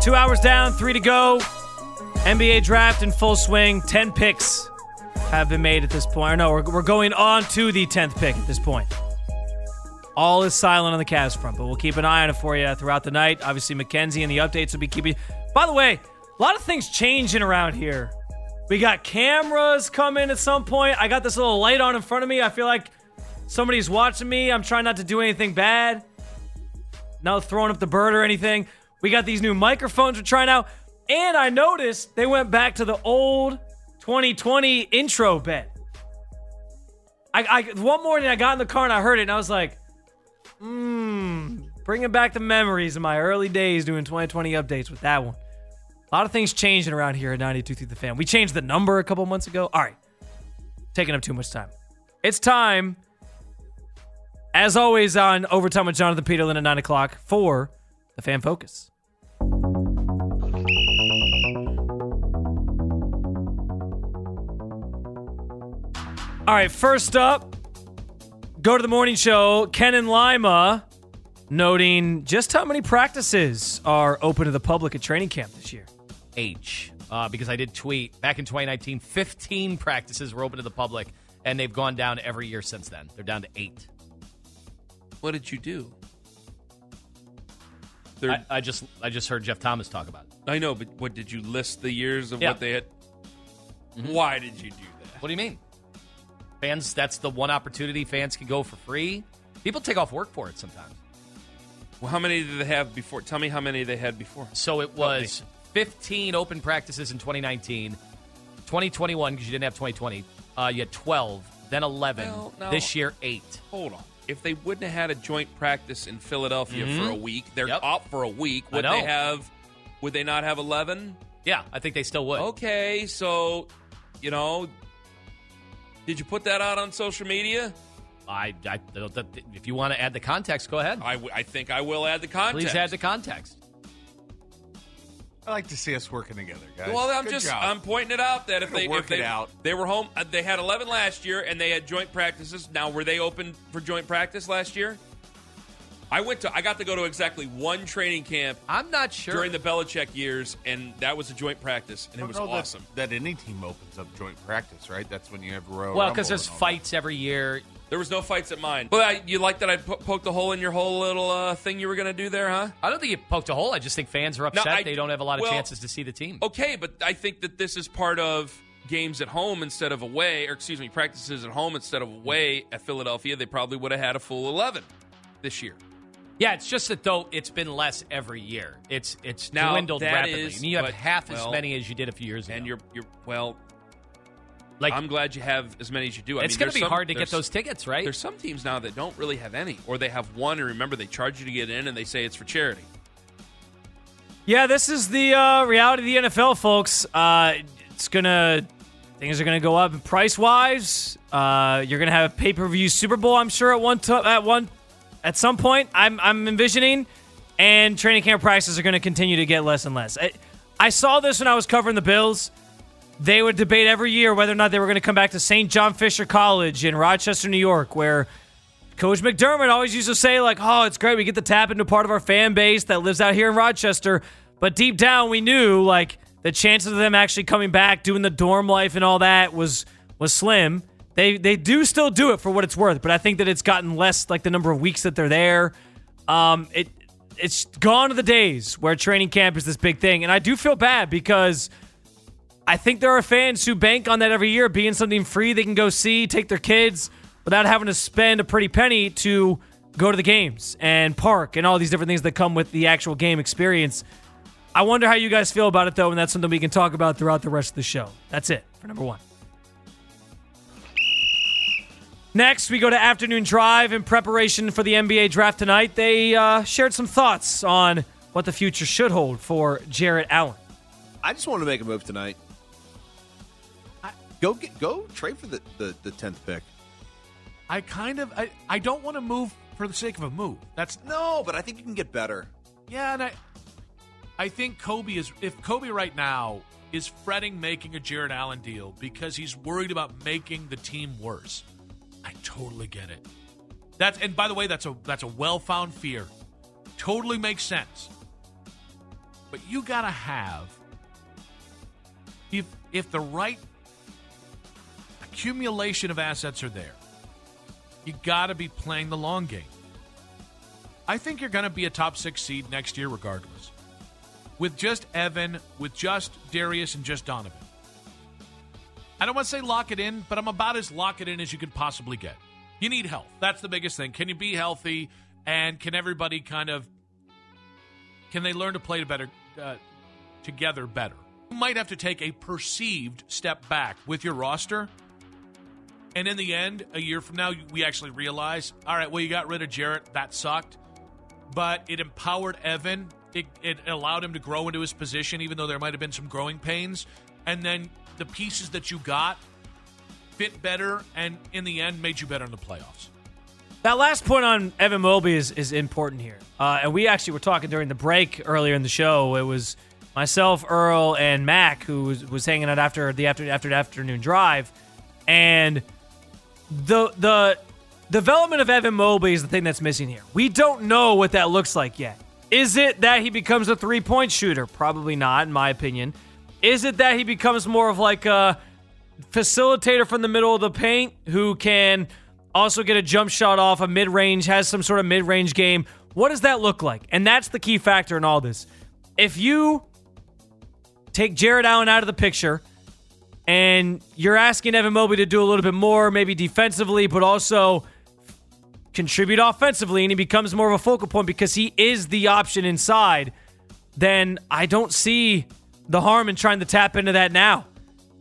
2 hours down, 3 to go. NBA draft in full swing. 10 picks have been made at this point. Or no, we're going on to the 10th pick at this point. All is silent on the Cavs front, but we'll keep an eye on it for you throughout the night. Obviously, McKenzie and the updates will be keeping... By the way, a lot of things changing around here. We got cameras coming at some point. I got this little light on in front of me. I feel like somebody's watching me. I'm trying not to do anything bad. Not throwing up the bird or anything. We got these new microphones we're trying out. And I noticed they went back to the old 2020 intro bit. One morning, I got in the car and I heard it, and I was like... Bringing back the memories of my early days doing 2020 updates with that one. A lot of things changing around here at 92.3 The Fan. We changed the number a couple months ago. All right. Taking up too much time. It's time, as always, on Overtime with Jonathan Peterlin at 9 o'clock for The Fan Focus. All right, first up, go to the morning show. Ken and Lima noting just how many practices are open to the public at training camp this year. Because I did tweet back in 2019, 15 practices were open to the public, and they've gone down every year since then. They're down to 8. What did you do? I just heard Jeff Thomas talk about it. I know, but what did you list the years of what they had? Mm-hmm. Why did you do that? What do you mean? Fans, that's the one opportunity fans can go for free. People take off work for it sometimes. Well, how many did they have before? Tell me how many they had before. So it was 15 open practices in 2019, 2021, because you didn't have 2020. You had 12, then 11. Well, no. This year, 8. Hold on. If they wouldn't have had a joint practice in Philadelphia for a week, they're up for a week, would they not have 11? Yeah, I think they still would. Okay, so, you know... Did you put that out on social media? If you want to add the context, go ahead. I think I will add the context. Please add the context. I like to see us working together, guys. Well, I'm pointing it out that if they were home, they had 11 last year and they had joint practices. Now, were they open for joint practice last year? I got to go to exactly one training camp. I'm not sure during the Belichick years, and that was a joint practice, and it was awesome. That any team opens up joint practice, right? That's when you have because there's fights every year. There was no fights at mine. But you like that I poked a hole in your whole little thing you were going to do there, huh? I don't think you poked a hole. I just think fans are upset. They don't have a lot of chances to see the team. Okay, but I think that this is part of games at home instead of away, or excuse me, practices at home instead of away at Philadelphia. They probably would have had a full 11 this year. Yeah, it's just that, though, it's been less every year. It's now dwindled rapidly. And you have half as many as you did a few years ago. And I'm glad you have as many as you do. It's going to be hard to get those tickets, right? There's some teams now that don't really have any, or they have one, and remember, they charge you to get in, and they say it's for charity. Yeah, this is the reality of the NFL, folks. Things are going to go up price-wise. You're going to have a pay-per-view Super Bowl, I'm sure, at some point, I'm envisioning, and training camp prices are going to continue to get less and less. I saw this when I was covering the Bills. They would debate every year whether or not they were going to come back to St. John Fisher College in Rochester, New York, where Coach McDermott always used to say, like, oh, it's great, we get to tap into part of our fan base that lives out here in Rochester. But deep down, we knew, like, the chances of them actually coming back, doing the dorm life and all that was slim. They do still do it for what it's worth, but I think that it's gotten less, like the number of weeks that they're there. It's gone to the days where training camp is this big thing, and I do feel bad because I think there are fans who bank on that every year being something free they can go see, take their kids without having to spend a pretty penny to go to the games and park and all these different things that come with the actual game experience. I wonder how you guys feel about it, though, and that's something we can talk about throughout the rest of the show. That's it for number one. Next, we go to Afternoon Drive in preparation for the NBA draft tonight. They shared some thoughts on what the future should hold for Jarrett Allen. I just want to make a move tonight. Go trade for the 10th pick. I don't want to move for the sake of a move. But I think you can get better. Yeah, and I think if Kobe right now is fretting making a Jarrett Allen deal because he's worried about making the team worse. I totally get it. That's, and by the way, that's a well-found fear. Totally makes sense. But you got to have, if the right accumulation of assets are there, you got to be playing the long game. I think you're going to be a top six seed next year regardless. With just Evan, with just Darius, and just Donovan. I don't want to say lock it in, but I'm about as lock it in as you can possibly get. You need health. That's the biggest thing. Can you be healthy? And can everybody kind of, can they learn to play better together better? You might have to take a perceived step back with your roster. And in the end, a year from now, we actually realize, all right, well, you got rid of Jarrett. That sucked. But it empowered Evan. It allowed him to grow into his position, even though there might have been some growing pains. And then the pieces that you got fit better and, in the end, made you better in the playoffs. That last point on Evan Mobley is important here. And we actually were talking during the break earlier in the show. It was myself, Earl, and Mac, who was hanging out after the afternoon drive. And the development of Evan Mobley is the thing that's missing here. We don't know what that looks like yet. Is it that he becomes a three-point shooter? Probably not, in my opinion. Is it that he becomes more of like a facilitator from the middle of the paint who can also get a jump shot off a mid-range, has some sort of mid-range game? What does that look like? And that's the key factor in all this. If you take Jarrett Allen out of the picture and you're asking Evan Mobley to do a little bit more, maybe defensively, but also contribute offensively, and he becomes more of a focal point because he is the option inside, then I don't see the harm in trying to tap into that now.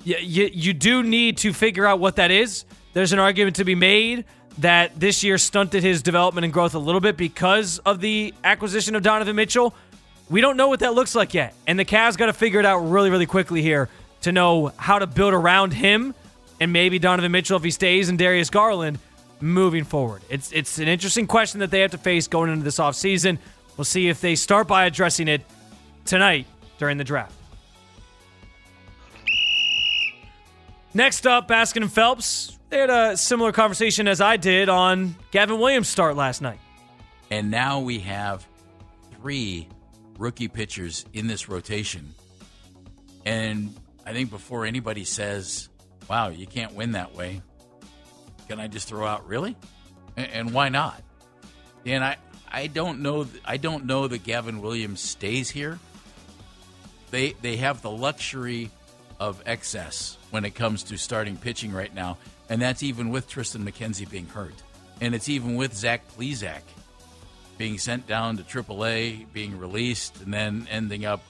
You do need to figure out what that is. There's an argument to be made that this year stunted his development and growth a little bit because of the acquisition of Donovan Mitchell. We don't know what that looks like yet, and the Cavs got to figure it out really, really quickly here to know how to build around him and maybe Donovan Mitchell if he stays and Darius Garland moving forward. It's an interesting question that they have to face going into this offseason. We'll see if they start by addressing it tonight during the draft. Next up, Baskin and Phelps. They had a similar conversation as I did on Gavin Williams' start last night. And now we have three rookie pitchers in this rotation. And I think before anybody says, wow, you can't win that way, can I just throw out, really? And why not? And I don't know that Gavin Williams stays here. They have the luxury of excess when it comes to starting pitching right now, and that's even with Tristan McKenzie being hurt. And it's even with Zach Plesac being sent down to AAA, being released, and then ending up,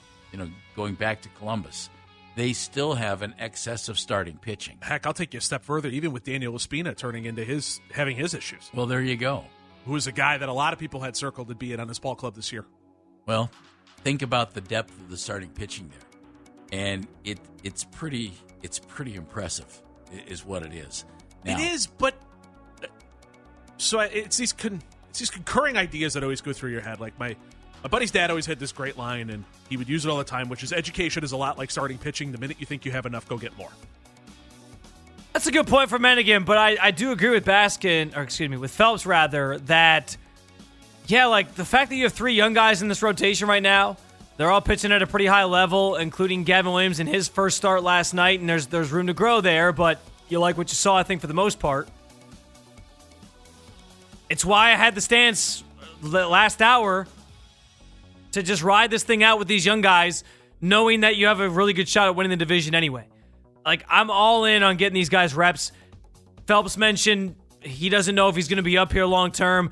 going back to Columbus. They still have an excess of starting pitching. Heck, I'll take you a step further, even with Daniel Espino having his issues. Well, there you go. Who is a guy that a lot of people had circled to be in on this ball club this year. Well, think about the depth of the starting pitching there. And it's pretty impressive is what it is. Now, it is, but so it's these concurring ideas that always go through your head. Like my buddy's dad always had this great line, and he would use it all the time, which is education is a lot like starting pitching. The minute you think you have enough, go get more. That's a good point for Menigan, but I do agree with Phelps rather, that, the fact that you have three young guys in this rotation right now, they're all pitching at a pretty high level, including Gavin Williams in his first start last night, and there's room to grow there, but you like what you saw, I think, for the most part. It's why I had the stance last hour to just ride this thing out with these young guys, knowing that you have a really good shot at winning the division anyway. I'm all in on getting these guys reps. Phelps mentioned he doesn't know if he's going to be up here long term.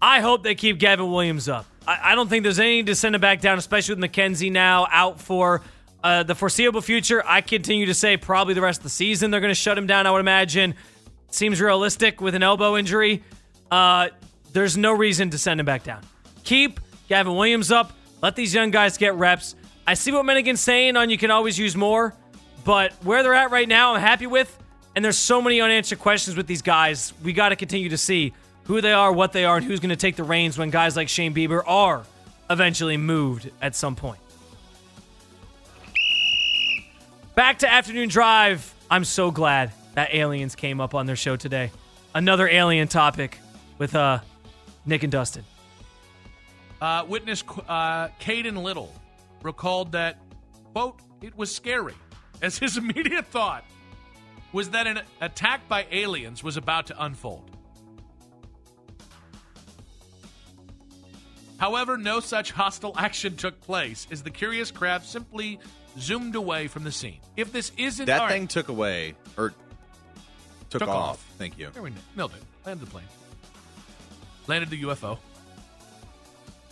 I hope they keep Gavin Williams up. I don't think there's anything to send him back down, especially with McKenzie now out for the foreseeable future. I continue to say probably the rest of the season they're going to shut him down, I would imagine. Seems realistic with an elbow injury. There's no reason to send him back down. Keep Gavin Williams up. Let these young guys get reps. I see what Menigan's saying on you can always use more, but where they're at right now I'm happy with, and there's so many unanswered questions with these guys. We got to continue to see who they are, what they are, and who's going to take the reins when guys like Shane Bieber are eventually moved at some point. Back to Afternoon Drive. I'm so glad that aliens came up on their show today. Another alien topic with Nick and Dustin. Witness Caden Little recalled that, quote, it was scary, as his immediate thought was that an attack by aliens was about to unfold. However, no such hostile action took place, as the curious crab simply zoomed away from the scene. If this isn't... That thing took away, or took off. Thank you. There we nailed it. Landed the plane. Landed the UFO.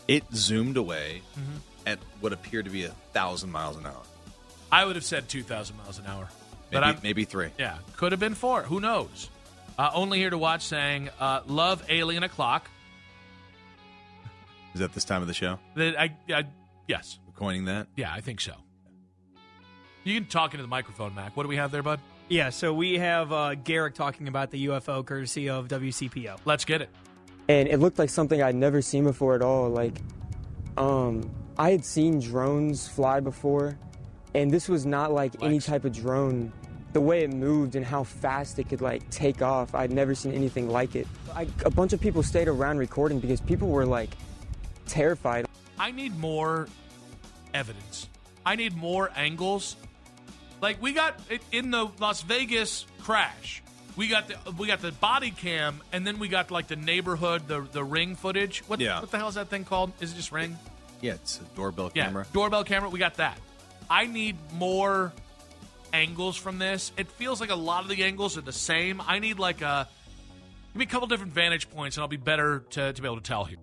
It zoomed away at what appeared to be 1,000 miles an hour. I would have said 2,000 miles an hour. Maybe three. Yeah, could have been four. Who knows? Only here to watch saying, love Alien O'Clock. Is that this time of the show? Yes. We're coining that? Yeah, I think so. You can talk into the microphone, Mac. What do we have there, bud? Yeah, so we have Garrick talking about the UFO courtesy of WCPO. Let's get it. And it looked like something I'd never seen before at all. Like, I had seen drones fly before, and this was not like any type of drone. The way it moved and how fast it could, like, take off, I'd never seen anything like it. A bunch of people stayed around recording because people were, like, terrified. I need more evidence. I need more angles. Like, we got, in the Las Vegas crash, we got the body cam, and then we got, like, the neighborhood, the Ring footage. What the hell is that thing called? Is it just Ring? Yeah, it's a doorbell camera. Doorbell camera. We got that. I need more angles from this. It feels like a lot of the angles are the same. I need, like, give me a couple different vantage points, and I'll be better to be able to tell here.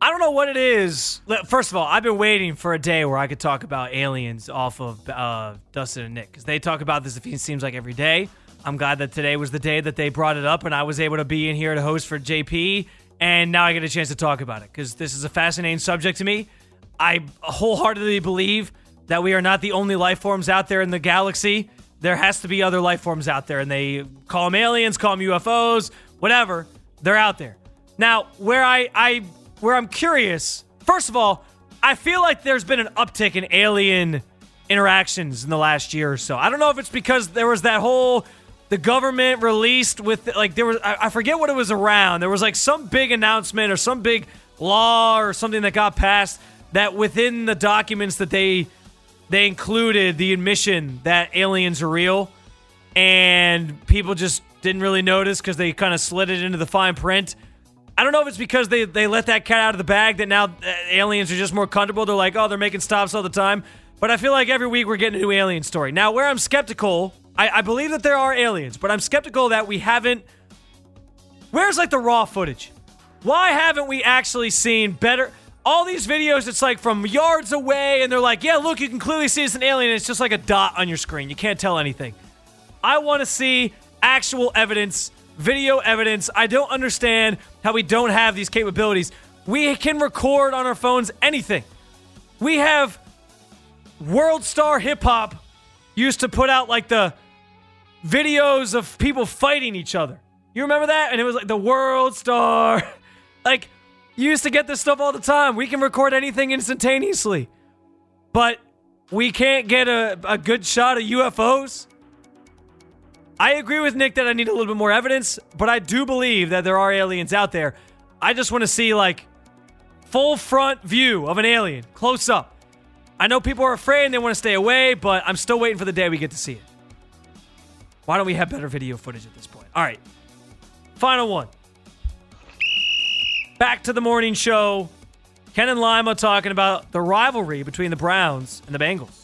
I don't know what it is. First of all, I've been waiting for a day where I could talk about aliens off of Dustin and Nick, because they talk about this, it seems like, every day. I'm glad that today was the day that they brought it up, and I was able to be in here to host for JP, and now I get a chance to talk about it, because this is a fascinating subject to me. I wholeheartedly believe that we are not the only life forms out there in the galaxy. There has to be other life forms out there, and they call them aliens, call them UFOs, whatever. They're out there. Now, where I'm curious, first of all, I feel like there's been an uptick in alien interactions in the last year or so. I don't know if it's because there was that whole, the government released with, like, there was, I forget what it was around. There was, like, some big announcement or some big law or something that got passed that within the documents that they included the admission that aliens are real, and people just didn't really notice because they kind of slid it into the fine print. I don't know if it's because they let that cat out of the bag that now aliens are just more comfortable. They're like, oh, they're making stops all the time. But I feel like every week we're getting a new alien story. Now, where I'm skeptical, I believe that there are aliens, but I'm skeptical that we haven't... Where's, like, the raw footage? Why haven't we actually seen better... All these videos, it's, like, from yards away, and they're like, yeah, look, you can clearly see it's an alien, and it's just like a dot on your screen. You can't tell anything. I want to see actual evidence... video evidence. I don't understand how we don't have these capabilities. We can record on our phones anything. We have world star hip hop used to put out, like, the videos of people fighting each other. You remember that? And it was like the world star. Like, you used to get this stuff all the time. We can record anything instantaneously. But we can't get a good shot of UFOs. I agree with Nick that I need a little bit more evidence, but I do believe that there are aliens out there. I just want to see, like, full front view of an alien, close up. I know people are afraid and they want to stay away, but I'm still waiting for the day we get to see it. Why don't we have better video footage at this point? All right, final one. Back to the morning show. Ken and Lima talking about the rivalry between the Browns and the Bengals.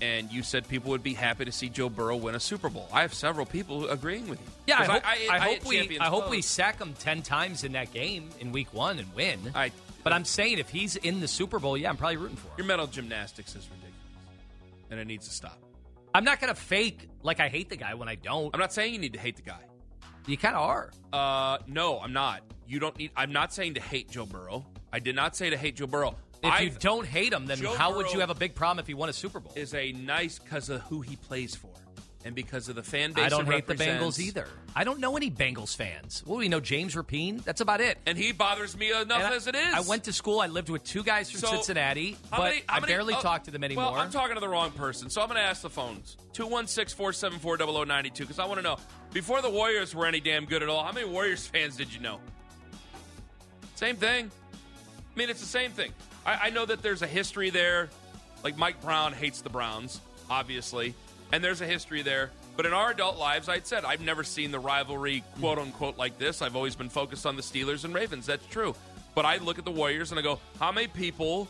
And you said people would be happy to see Joe Burrow win a Super Bowl. I have several people agreeing with you. Yeah, I hope we sack him 10 times in that game in week one and win. But I'm saying if he's in the Super Bowl, yeah, I'm probably rooting for him. Your mental gymnastics is ridiculous, and it needs to stop. I'm not going to fake like I hate the guy when I don't. I'm not saying you need to hate the guy. You kind of are. No, I'm not. I'm not saying to hate Joe Burrow. I did not say to hate Joe Burrow. If you don't hate him, then how would you have a big problem if he won a Super Bowl? Is a nice because of who he plays for and because of the fan base. I don't hate the Bengals either. I don't know any Bengals fans. What do we know? James Rapine? That's about it. And he bothers me enough as it is. I went to school. I lived with two guys from Cincinnati, but I barely talk to them anymore. Well, I'm talking to the wrong person, so I'm going to ask the phones. 216-474-0092, because I want to know, before the Warriors were any damn good at all, how many Warriors fans did you know? Same thing. I mean, it's the same thing. I know that there's a history there. Like, Mike Brown hates the Browns, obviously. And there's a history there. But in our adult lives, I'd said, I've never seen the rivalry, quote unquote, like this. I've always been focused on the Steelers and Ravens. That's true. But I look at the Warriors and I go, how many people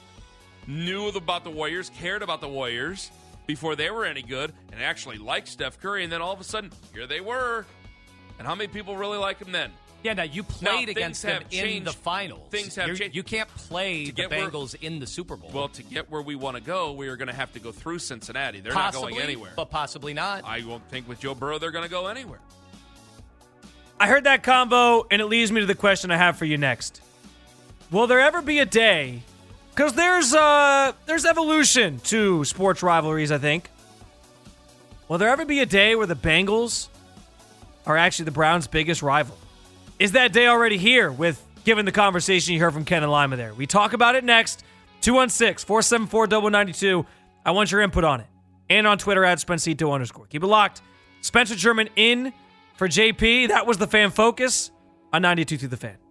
knew about the Warriors, cared about the Warriors before they were any good, and actually liked Steph Curry? And then all of a sudden, here they were. And how many people really like him then? Yeah, now you played against them in the finals. Things have changed. You can't play the Bengals in the Super Bowl. Well, to get where we want to go, we are going to have to go through Cincinnati. They're not going anywhere. But possibly not. I won't think with Joe Burrow they're going to go anywhere. I heard that combo, and it leads me to the question I have for you next. Will there ever be a day, because there's evolution to sports rivalries, I think. Will there ever be a day where the Bengals are actually the Browns' biggest rival? Is that day already here with, given the conversation you heard from Ken and Lima there? We talk about it next. 216-474-9292. I want your input on it. And on Twitter at @Spencito_. Keep it locked. Spencer German in for JP. That was the Fan Focus on 92.3 The Fan.